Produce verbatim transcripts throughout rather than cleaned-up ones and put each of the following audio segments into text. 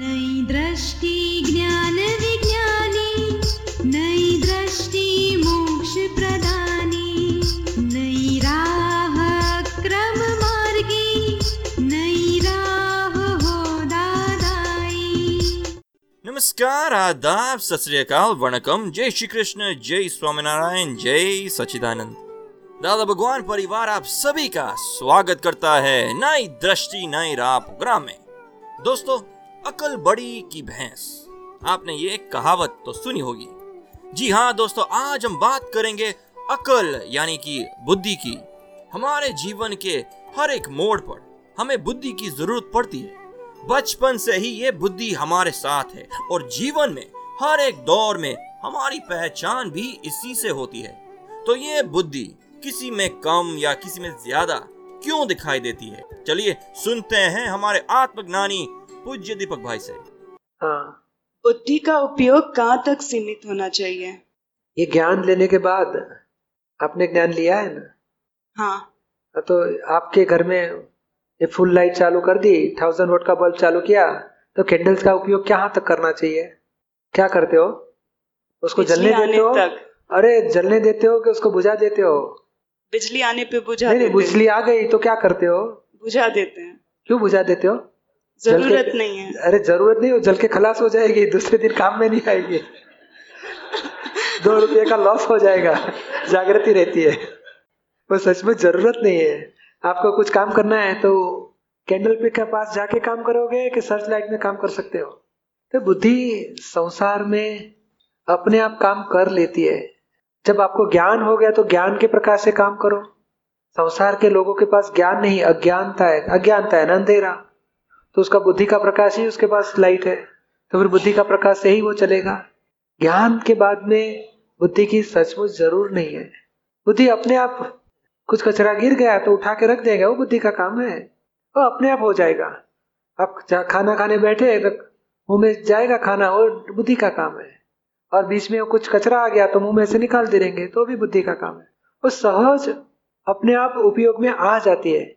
नई दृष्टि ज्ञान विज्ञानी, नई दृष्टि मोक्ष प्रदानी, नई राह क्रम मार्गी, नई राह हो दादाई। नमस्कार, आदाब, सत श्री अकाल, वणकम, जय श्री कृष्ण, जय स्वामीनारायण, जय सच्चिदानंद। दादा भगवान परिवार आप सभी का स्वागत करता है नई दृष्टि नई राह प्रोग्राम में। दोस्तों, अकल बड़ी की भैंस, आपने ये कहावत तो सुनी होगी। जी हाँ दोस्तों, आज हम बात करेंगे अकल यानी कि बुद्धि की। हमारे जीवन के हर एक मोड़ पर हमें बुद्धि की जरूरत पड़ती है। बचपन से ही ये बुद्धि हमारे साथ है और जीवन में हर एक दौर में हमारी पहचान भी इसी से होती है। तो ये बुद्धि किसी में कम या किसी में ज्यादा क्यों दिखाई देती है, चलिए सुनते हैं हमारे आत्मज्ञानी पूज्य दीपक भाई से। हाँ, बुद्धि का उपयोग कहाँ तक सीमित होना चाहिए? ये ज्ञान लेने के बाद, आपने ज्ञान लिया है ना? हाँ। तो आपके घर में ये फुल लाइट चालू कर दी, थाउजेंड वोट का बल्ब चालू किया, तो कैंडल्स का उपयोग कहाँ तक करना चाहिए? क्या करते हो? उसको जलने देते हो? अरे जलने देते हो कि उसको बुझा देते हो? बिजली आने पे बुझा। नहीं, बिजली आ गई तो क्या करते हो? बुझा देते हैं। क्यों बुझा देते हो? जरूरत नहीं है। अरे जरूरत नहीं हो, जल के खलास हो जाएगी, दूसरे दिन काम में नहीं आएगी। दो रुपये का लॉस हो जाएगा, जागृति रहती है। वो सच में जरूरत नहीं है। आपको कुछ काम करना है तो कैंडल पे के पास जाके काम करोगे कि सर्च लाइट में काम कर सकते हो? तो बुद्धि संसार में अपने आप काम कर लेती है। जब आपको ज्ञान हो गया तो ज्ञान के प्रकाश से काम करो। संसार के लोगों के पास ज्ञान नहीं, अज्ञानता है। अज्ञानता है ना, अंधेरा। तो उसका बुद्धि का प्रकाश ही उसके पास लाइट है, तो फिर बुद्धि का प्रकाश से ही वो चलेगा। ज्ञान के बाद में बुद्धि की सचमुच जरूर नहीं है। बुद्धि अपने आप, कुछ कचरा गिर गया तो उठा के रख देगा, वो बुद्धि का काम है, वो अपने आप हो जाएगा। आप खाना खाने बैठे तो मुंह में जाएगा खाना, वो बुद्धि का काम है। और बीच में कुछ कचरा आ गया तो मुंह में से निकाल दे देंगे, तो भी बुद्धि का काम है। वो सहज अपने आप उपयोग में आ जाती है,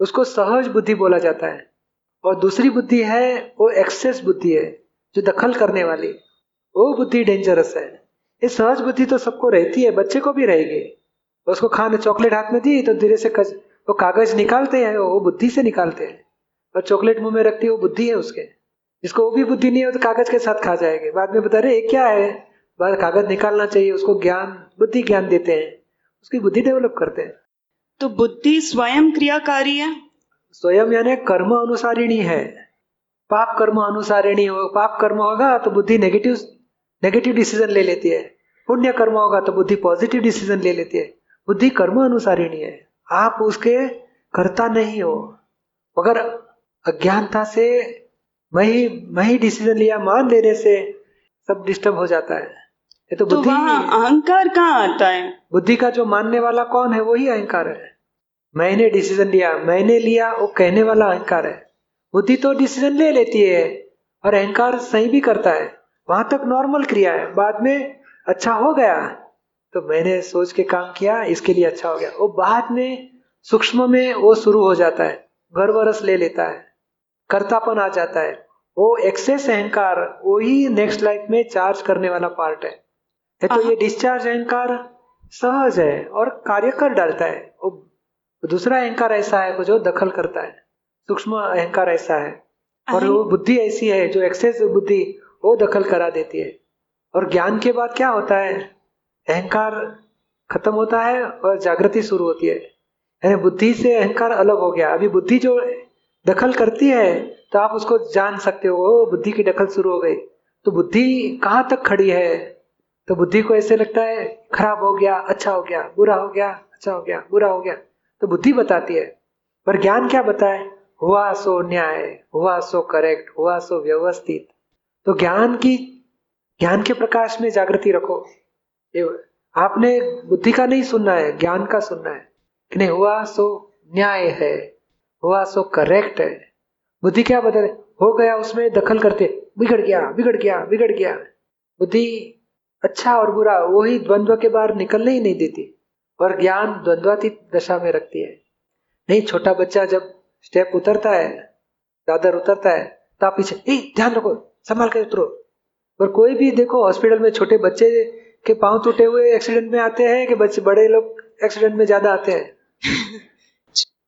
उसको सहज बुद्धि बोला जाता है। और दूसरी बुद्धि है वो एक्सेस बुद्धि है, जो दखल करने वाली, वो बुद्धि डेंजरस है। ये सहज बुद्धि तो सबको रहती है, बच्चे को भी रहेगी। उसको खाने चॉकलेट हाथ में दी तो धीरे से कज, वो कागज निकालते हैं, वो बुद्धि से निकालते हैं। और चॉकलेट मुंह में रखती है, वो बुद्धि है उसके। जिसको वो भी बुद्धि नहीं है तो कागज के साथ खा जाएंगे, बाद में बता रहे क्या है, बाद कागज निकालना चाहिए। उसको ज्ञान, बुद्धि ज्ञान देते हैं, उसकी बुद्धि डेवलप करते हैं। तो बुद्धि स्वयं क्रियाकारी है। स्वयं यानी कर्म अनुसारिणी है, पाप कर्म अनुसारिणी हो। पाप कर्म होगा तो बुद्धि नेगेटिव नेगेटिव डिसीजन ले लेती है, पुण्य कर्म होगा तो बुद्धि पॉजिटिव डिसीजन ले लेती है। बुद्धि कर्म अनुसारिणी है, आप उसके कर्ता नहीं हो। मगर अज्ञानता से मैं ही मैं ही डिसीजन लिया मान लेने से सब डिस्टर्ब हो जाता है। ये तो बुद्धि। तो अहंकार कहाँ आता है? बुद्धि का जो मानने वाला कौन है, वही अहंकार है। मैंने डिसीजन लिया, मैंने लिया, वो कहने वाला अहंकार है। बुद्धि तो डिसीजन ले लेती है और अहंकार सही भी करता है, वहां तक नॉर्मल क्रिया है। बाद में अच्छा हो गया तो मैंने सोच के काम किया, इसके लिए अच्छा हो गया। वो बाद में सूक्ष्म में वो शुरू हो जाता है, गर्वरस ले लेता है, कर्तापन आ जाता है। वो एक्सेस अहंकार, वो ही नेक्स्ट लाइफ में चार्ज करने वाला पार्ट है। ये तो ये डिस्चार्ज अहंकार सहज है और कार्य कर डालता है। वो दूसरा अहंकार ऐसा है जो दखल करता है, सूक्ष्म अहंकार ऐसा है। और वो बुद्धि ऐसी है जो एक्सेस बुद्धि, वो दखल करा देती है। और ज्ञान के बाद क्या होता है? अहंकार खत्म होता है और जागृति शुरू होती है, यानी बुद्धि से अहंकार अलग हो गया। अभी बुद्धि जो दखल करती है तो आप उसको जान सकते हो, ओ बुद्धि की दखल शुरू हो गई। तो बुद्धि कहाँ तक खड़ी है? तो बुद्धि को ऐसे लगता है खराब हो गया, अच्छा हो गया, बुरा हो गया, अच्छा हो गया, बुरा हो गया, तो बुद्धि बताती है। पर ज्ञान क्या बताए? हुआ सो न्याय, हुआ सो करेक्ट, हुआ सो व्यवस्थित। तो ज्ञान की, ज्ञान के प्रकाश में जागृति रखो। आपने बुद्धि का नहीं सुनना है, ज्ञान का सुनना है कि नहीं हुआ सो न्याय है, हुआ सो करेक्ट है। बुद्धि क्या बता रहे? हो गया उसमें दखल करते, बिगड़ गया, बिगड़ गया, बिगड़ गया। बुद्धि अच्छा और बुरा, वही द्वंद्व के बाहर निकलने ही नहीं देती। और ज्ञान द्वंद्वातीत दशा में रखती है। नहीं, छोटा बच्चा जब स्टेप उतरता है, दादर उतरता है, तो पीछे ए ध्यान रखो, संभाल कर उतरो। पर कोई भी देखो हॉस्पिटल में छोटे बच्चे के पाँव टूटे हुए एक्सीडेंट में आते हैं कि बच्चे बड़े लोग एक्सीडेंट में ज्यादा आते हैं।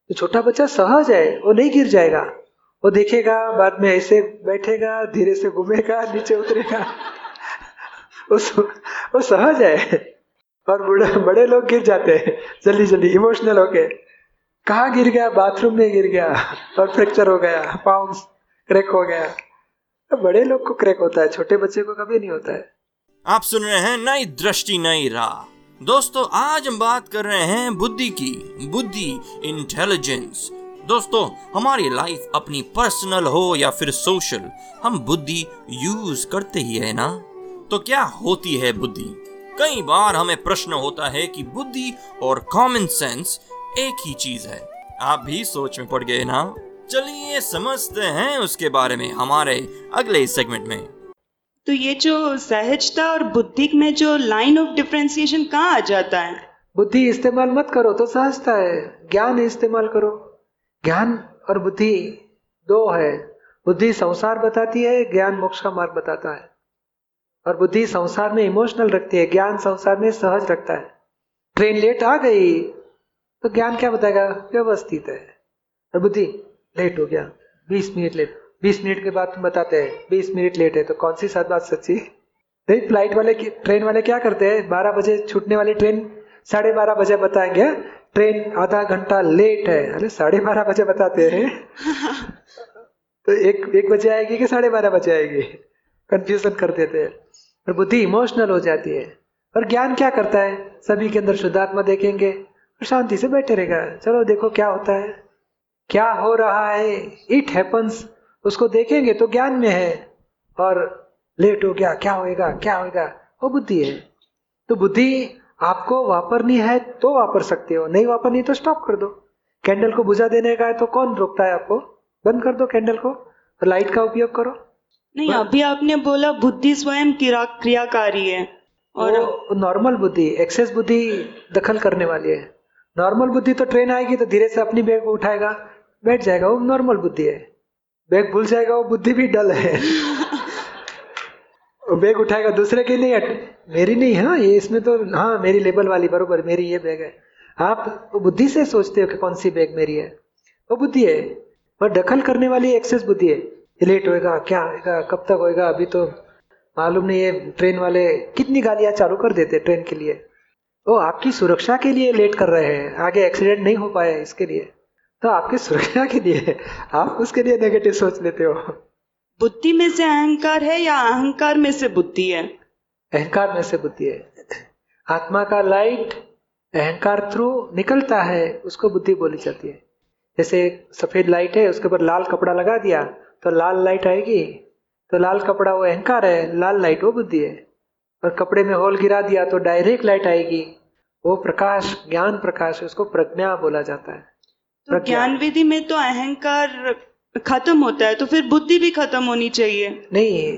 तो छोटा बच्चा सहज है, वो नहीं गिर जाएगा, वो देखेगा बाद में ऐसे बैठेगा, धीरे से घूमेगा, नीचे उतरेगा, वो सहज है। और बड़े लोग गिर जाते हैं जल्दी जल्दी, इमोशनल होके, कहाँ गिर गया, बाथरूम में गिर गया और फ्रैक्चर हो गया, पाँव क्रैक हो गया। तो बड़े लोग को क्रैक होता है, छोटे बच्चे को कभी नहीं होता है। आप सुन रहे हैं नई दृष्टि नई राह। दोस्तों आज हम बात कर रहे हैं बुद्धि की, बुद्धि इंटेलिजेंस। दोस्तों हमारी लाइफ अपनी पर्सनल हो या फिर सोशल, हम बुद्धि यूज करते ही है ना। तो क्या होती है बुद्धि? कई बार हमें प्रश्न होता है कि बुद्धि और कॉमन सेंस एक ही चीज है। आप भी सोच में पड़ गए ना? चलिए समझते हैं उसके बारे में हमारे अगले सेगमेंट में। तो ये जो सहजता और बुद्धि में जो लाइन ऑफ डिफरेंशिएशन कहाँ आ जाता है? बुद्धि इस्तेमाल मत करो तो सहजता है, ज्ञान इस्तेमाल करो। ज्ञान और बुद्धि दो है, बुद्धि संसार बताती है, ज्ञान मोक्ष का मार्ग बताता है। और बुद्धि संसार में इमोशनल रखती है, ज्ञान संसार में सहज रखता है। ट्रेन लेट आ गई तो ज्ञान क्या बताएगा, व्यवस्थित है। और बुद्धि लेट हो गया, बीस मिनट लेट, बीस मिनट के बाद तुम बताते हैं बीस मिनट लेट है, तो कौन सी सात बात सच्ची नहीं। फ्लाइट वाले, ट्रेन वाले क्या करते हैं, बारह बजे छूटने वाली ट्रेन साढ़े बारह बजे बताएंगे ट्रेन आधा घंटा लेट है। अरे साढ़े बारह बजे बताते हैं तो एक एक बजे आएगी कि साढ़े बारह बजे आएगी, कंफ्यूजन कर देते हैं। और बुद्धि इमोशनल हो जाती है। और ज्ञान क्या करता है, सभी के अंदर शुद्धात्मा देखेंगे और शांति से बैठे रहेगा, चलो देखो क्या होता है, क्या हो रहा है, इट हैपन्स, उसको देखेंगे तो ज्ञान में है। और लेट हो गया, क्या होएगा क्या होएगा, वो बुद्धि है। तो बुद्धि आपको वापरनी है तो वापर सकते हो, नहीं वापरनी तो स्टॉप कर दो। कैंडल को बुझा देने का है तो कौन रोकता है आपको, बंद कर दो कैंडल को और लाइट का उपयोग करो। नहीं, अभी आपने बोला बुद्धि स्वयं क्रियाकारी है और नॉर्मल बुद्धि, एक्सेस बुद्धि दखल करने वाली है। नॉर्मल बुद्धि तो ट्रेन आएगी तो धीरे से अपनी बैग उठाएगा, बैठ जाएगा, वो नॉर्मल बुद्धि है। बैग भूल जाएगा, वो बुद्धि भी डल है। बैग उठाएगा, दूसरे के लिए, मेरी नहीं, हाँ ये इसमें तो, हाँ मेरी लेबल वाली बरोबर, मेरी ये बैग है। आप वो बुद्धि से सोचते हो कि कौन सी बैग मेरी है, वो बुद्धि है। और दखल करने वाली एक्सेस बुद्धि है, लेट होएगा, क्या होएगा, कब तक होएगा, अभी तो मालूम नहीं, ये ट्रेन वाले कितनी गालियाँ चालू कर देते ट्रेन के लिए, वो आपकी सुरक्षा के लिए लेट कर रहे हैं, आगे एक्सीडेंट नहीं हो पाया इसके लिए, तो आपकी सुरक्षा के लिए आप उसके लिए नेगेटिव सोच लेते हो। बुद्धि में से अहंकार है या अहंकार में से बुद्धि है? अहंकार में से बुद्धि है। आत्मा का लाइट अहंकार थ्रू निकलता है, उसको बुद्धि बोली जाती है। जैसे सफेद लाइट है, उसके ऊपर लाल कपड़ा लगा दिया तो लाल लाइट आएगी, तो लाल कपड़ा वो अहंकार है, लाल लाइट वो बुद्धि है। और कपड़े में होल गिरा दिया तो डायरेक्ट लाइट आएगी, वो प्रकाश, ज्ञान प्रकाश, उसको प्रज्ञा बोला जाता है। तो ज्ञान विधि में तो अहंकार खत्म होता है, तो फिर बुद्धि भी खत्म होनी चाहिए। नहीं,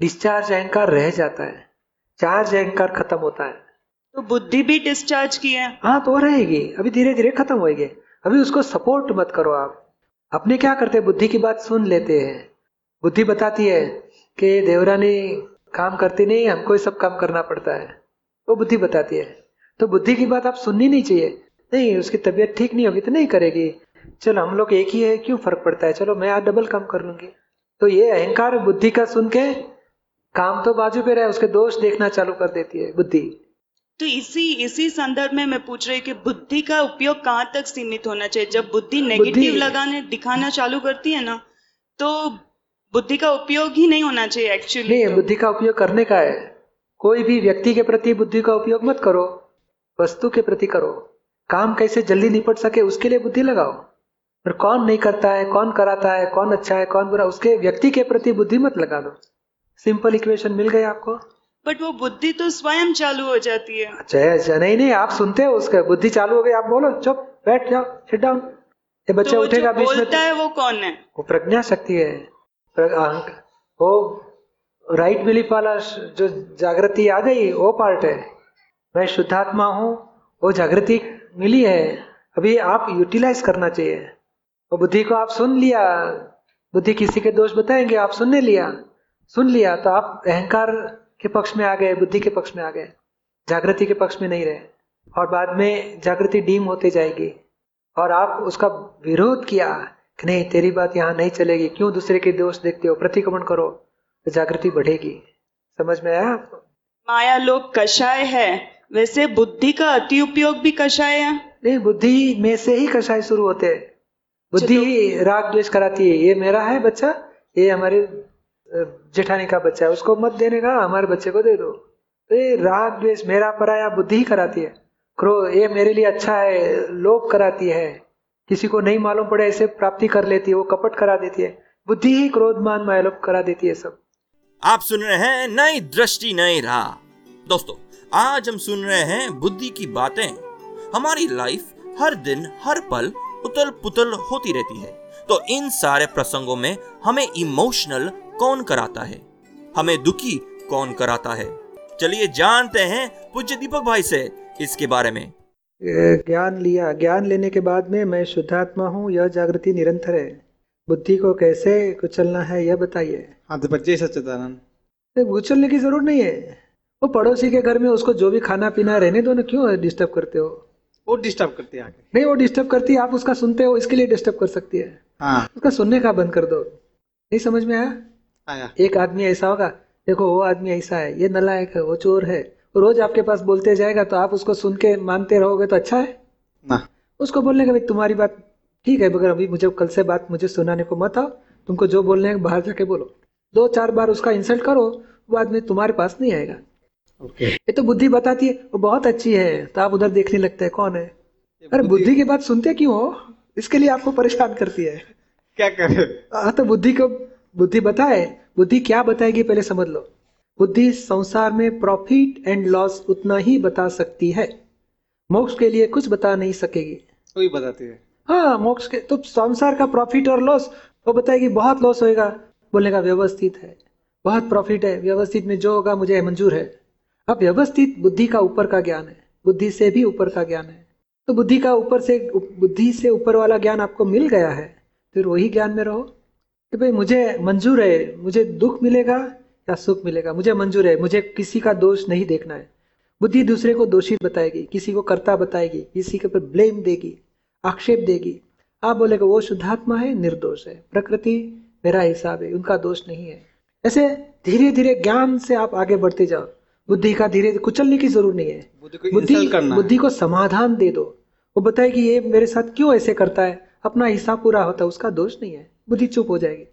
डिस्चार्ज अहंकार रह जाता है, चार्ज अहंकार खत्म होता है, तो बुद्धि भी डिस्चार्ज की है, हाँ तो रहेगी, अभी धीरे धीरे खत्म होएगी, अभी उसको सपोर्ट मत करो आप। अपने क्या करते हैं, बुद्धि की बात सुन लेते हैं, बुद्धि बताती है कि देवरानी काम करती नहीं, हमको ये सब काम करना पड़ता है, वो बुद्धि बताती है। तो बुद्धि की बात आप सुननी नहीं चाहिए, नहीं उसकी तबीयत ठीक नहीं होगी तो नहीं करेगी, चलो हम लोग एक ही है, क्यों फर्क पड़ता है, चलो मैं आज डबल काम कर लूंगी। तो ये अहंकार बुद्धि का सुन के काम तो बाजू पे रहे, उसके दोष देखना चालू कर देती है बुद्धि। तो इसी इसी संदर्भ में मैं पूछ रही कि बुद्धि का उपयोग कहाँ तक सीमित होना चाहिए? जब बुद्धि नेगेटिव लगाने दिखाना चालू करती है ना, तो बुद्धि का उपयोग ही नहीं होना चाहिए एक्चुअली। नहीं, बुद्धि का उपयोग करने का है, कोई भी व्यक्ति के प्रति बुद्धि का उपयोग मत करो, वस्तु के प्रति करो। काम कैसे जल्दी निपट सके उसके लिए बुद्धि लगाओ। पर कौन नहीं करता है, कौन कराता है, कौन अच्छा है कौन बुरा, उसके व्यक्ति के प्रति बुद्धि मत लगा दो। सिंपल इक्वेशन मिल गई आपको। बट वो बुद्धि तो स्वयं चालू हो जाती है। अच्छा अच्छा, नहीं नहीं आप सुनते हो, उसका बुद्धि चालू हो गई, आप बोलो चुप बैठ जाओ, सिट डाउन, ये बच्चा उठेगा बीच में, बोलता है वो कौन है? वो प्रज्ञा शक्ति है, वो राइट बिलीफ वाला जो जागृति आ गई वो पार्ट है। मैं शुद्धात्मा हूँ, वो जागृति मिली है, अभी आप यूटिलाइज करना चाहिए। और बुद्धि को आप सुन लिया, बुद्धि किसी के दोष बताएंगे, आप सुनने लिया सुन लिया तो आप अहंकार के पक्ष में आ गए, बुद्धि के पक्ष में आ गए, जागृति के पक्ष में नहीं रहे, और बाद में जागृति डीम होती जाएगी। और आप उसका विरोध किया कि नहीं तेरी बात यहाँ नहीं चलेगी, क्यों दूसरे के दोष देखते हो, प्रतिक्रमण करो, तो जागृति बढ़ेगी। समझ में आया आपको? माया लोक कषाय है, वैसे बुद्धि का अति उपयोग भी कषाय है। नहीं, बुद्धि में से ही कषाय शुरू होते हैं। बुद्धि ही राग द्वेष कराती है, ये मेरा है बच्चा, ये हमारे जेठानी का बच्चा है, उसको मत देने का, हमारे बच्चे को दे दो। तो ये राग द्वेष मेरा पराया बुद्धि ही कराती है। क्रोध ये मेरे लिए अच्छा है, लोभ कराती है, किसी को नहीं मालूम पड़े ऐसे प्राप्ति कर लेती है, वो कपट करा देती है। बुद्धि ही क्रोध मान माया लोभ करा देती है सब। आप सुन रहे हैं नई दृष्टि नई राह। दोस्तों, आज हम सुन रहे हैं बुद्धि की बातें। हमारी लाइफ हर दिन हर पल उतल पुतल होती रहती है, तो इन सारे प्रसंगों में हमें इमोशनल कौन कराता है, हमें दुखी कौन कराता है। चलिए जानते हैं पूज्य दीपक भाई से इसके बारे में। ज्ञान लिया, ज्ञान लेने के बाद में मैं शुद्धात्मा हूँ, यह जागृति निरंतर है। बुद्धि को कैसे कुचलना है यह बताइए। हाँ तो बच्चे सच्चिदानंद, कुचलने की जरूरत नहीं है। वो पड़ोसी के घर में उसको जो भी खाना पीना रहने दो ना, क्यों डिस्टर्ब करते हो? वो डिस्टर्ब करती है आगे। नहीं, वो डिस्टर्ब करती है, आप उसका सुनते हो, इसके लिए डिस्टर्ब कर सकती है। हाँ, उसका सुनने का बंद कर दो। नहीं समझ में आया? आया। एक आदमी ऐसा होगा, देखो वो आदमी ऐसा है, ये नालायक है, वो चोर है, रोज आपके पास बोलते जाएगा, तो आप उसको सुन के मानते रहोगे तो अच्छा है ना? उसको बोलने का भाई तुम्हारी बात ठीक है, मगर अभी मुझे कल से बात मुझे सुनाने को मत आओ, तुमको जो बोलने है बाहर जाके बोलो। दो चार बार उसका इंसल्ट करो, बाद में तुम्हारे पास नहीं आएगा। okay. ये तो बुद्धि बताती है वो बहुत अच्छी है, तो आप उधर देखने लगते हैं कौन है। अरे बुद्धि की बात सुनते क्यों हो? इसके लिए आपको परेशान करती है, क्या करें? तो बुद्धि को बुद्धि बताए, बुद्धि क्या बताएगी पहले समझ लो। बुद्धि संसार में प्रॉफिट एंड लॉस उतना ही बता सकती है, मोक्ष के लिए कुछ बता नहीं सकेगी। वही बताती है। हाँ, मोक्ष के तो संसार का प्रॉफिट और लॉस वो बताएगी, बहुत लॉस होएगा, बोलने का व्यवस्थित है, बहुत प्रॉफिट है, व्यवस्थित में जो होगा मुझे मंजूर है। अब व्यवस्थित बुद्धि का ऊपर का ज्ञान है, बुद्धि से भी ऊपर का ज्ञान है। तो बुद्धि का ऊपर से बुद्धि से ऊपर वाला ज्ञान आपको मिल गया है, फिर वही ज्ञान में रहो कि भाई मुझे मंजूर है, मुझे दुख मिलेगा या सुख मिलेगा, मुझे मंजूर है, मुझे किसी का दोष नहीं देखना है। बुद्धि दूसरे को दोषी बताएगी, किसी को कर्ता बताएगी, किसी के ऊपर ब्लेम देगी, आक्षेप देगी। आप बोलेगा वो शुद्धात्मा है, निर्दोष है, प्रकृति मेरा हिसाब है, उनका दोष नहीं है। ऐसे धीरे धीरे ज्ञान से आप आगे बढ़ते जाओ। बुद्धि का धीरे कुचलने की जरूरत नहीं है, बुद्धि बुद्धि को समाधान दे दो। वो बताए कि ये मेरे साथ क्यों ऐसे करता है, अपना हिसाब पूरा होता है, उसका दोष नहीं है, बुद्धि चुप हो जाएगी।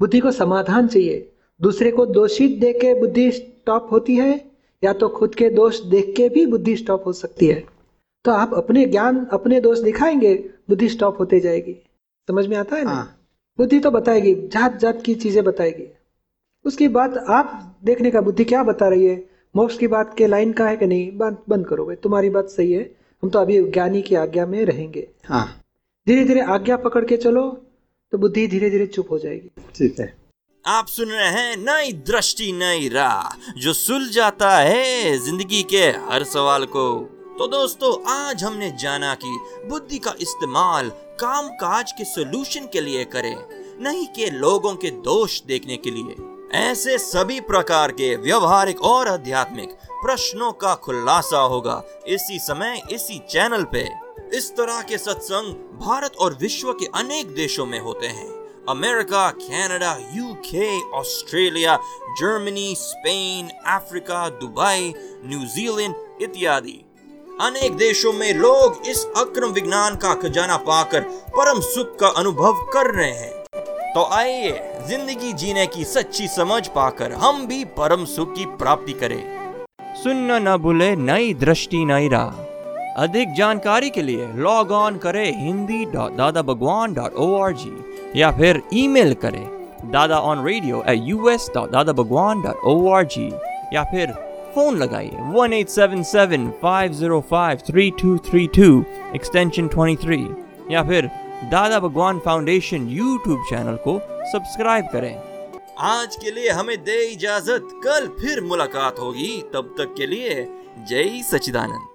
बुद्धि को समाधान चाहिए। दूसरे को दोषित दे के बुद्धि स्टॉप होती है, या तो खुद के दोष देख के भी बुद्धि स्टॉप हो सकती है। तो आप अपने ज्ञान अपने दोष दिखाएंगे, बुद्धि स्टॉप होते जाएगी। समझ में आता है ना? बुद्धि तो बताएगी, जात जात की चीजें बताएगी, उसकी बात आप देखने का बुद्धि क्या बता रही है, मोक्ष की बात के लाइन का है कि नहीं, बात बंद करो भाई, तुम्हारी बात सही है, हम तो अभी ज्ञानी की आज्ञा में रहेंगे। हाँ, धीरे धीरे आज्ञा पकड़ के चलो तो बुद्धि धीरे धीरे चुप हो जाएगी। ठीक है, आप सुन रहे हैं नई दृष्टि नई राह, जो सुलझाता है जिंदगी के हर सवाल को। तो दोस्तों, आज हमने जाना कि बुद्धि का इस्तेमाल काम काज के सोल्यूशन के लिए करें, नहीं कि लोगों के दोष देखने के लिए। ऐसे सभी प्रकार के व्यवहारिक और आध्यात्मिक प्रश्नों का खुलासा होगा इसी समय इसी चैनल पे। इस तरह के सत्संग भारत और विश्व के अनेक देशों में होते हैं। America, Canada, UK, Australia, Germany, Spain, Africa, Dubai, New Zealand इत्यादि अनेक देशों में लोग इस अक्रम विज्ञान का खजाना पाकर परम सुख का अनुभव कर रहे हैं। तो आइए जिंदगी जीने की सच्ची समझ पाकर हम भी परम सुख की प्राप्ति करें। सुनना न भूले नई दृष्टि नई राह। अधिक जानकारी के लिए लॉग ऑन करें Hindi dot Dada Bhagwan dot O R G, या फिर ईमेल करें Dada on radio at U S dot Dada Bhagwan dot O R G, या फिर फोन लगाइए one eight seven seven five zero five three two three two extension तेईस, या फिर Dada Bhagwan foundation YouTube channel को सब्सक्राइब करें। आज के लिए हमें दे इजाजत, कल फिर मुलाकात होगी, तब तक के लिए जय सच्चिदानंद।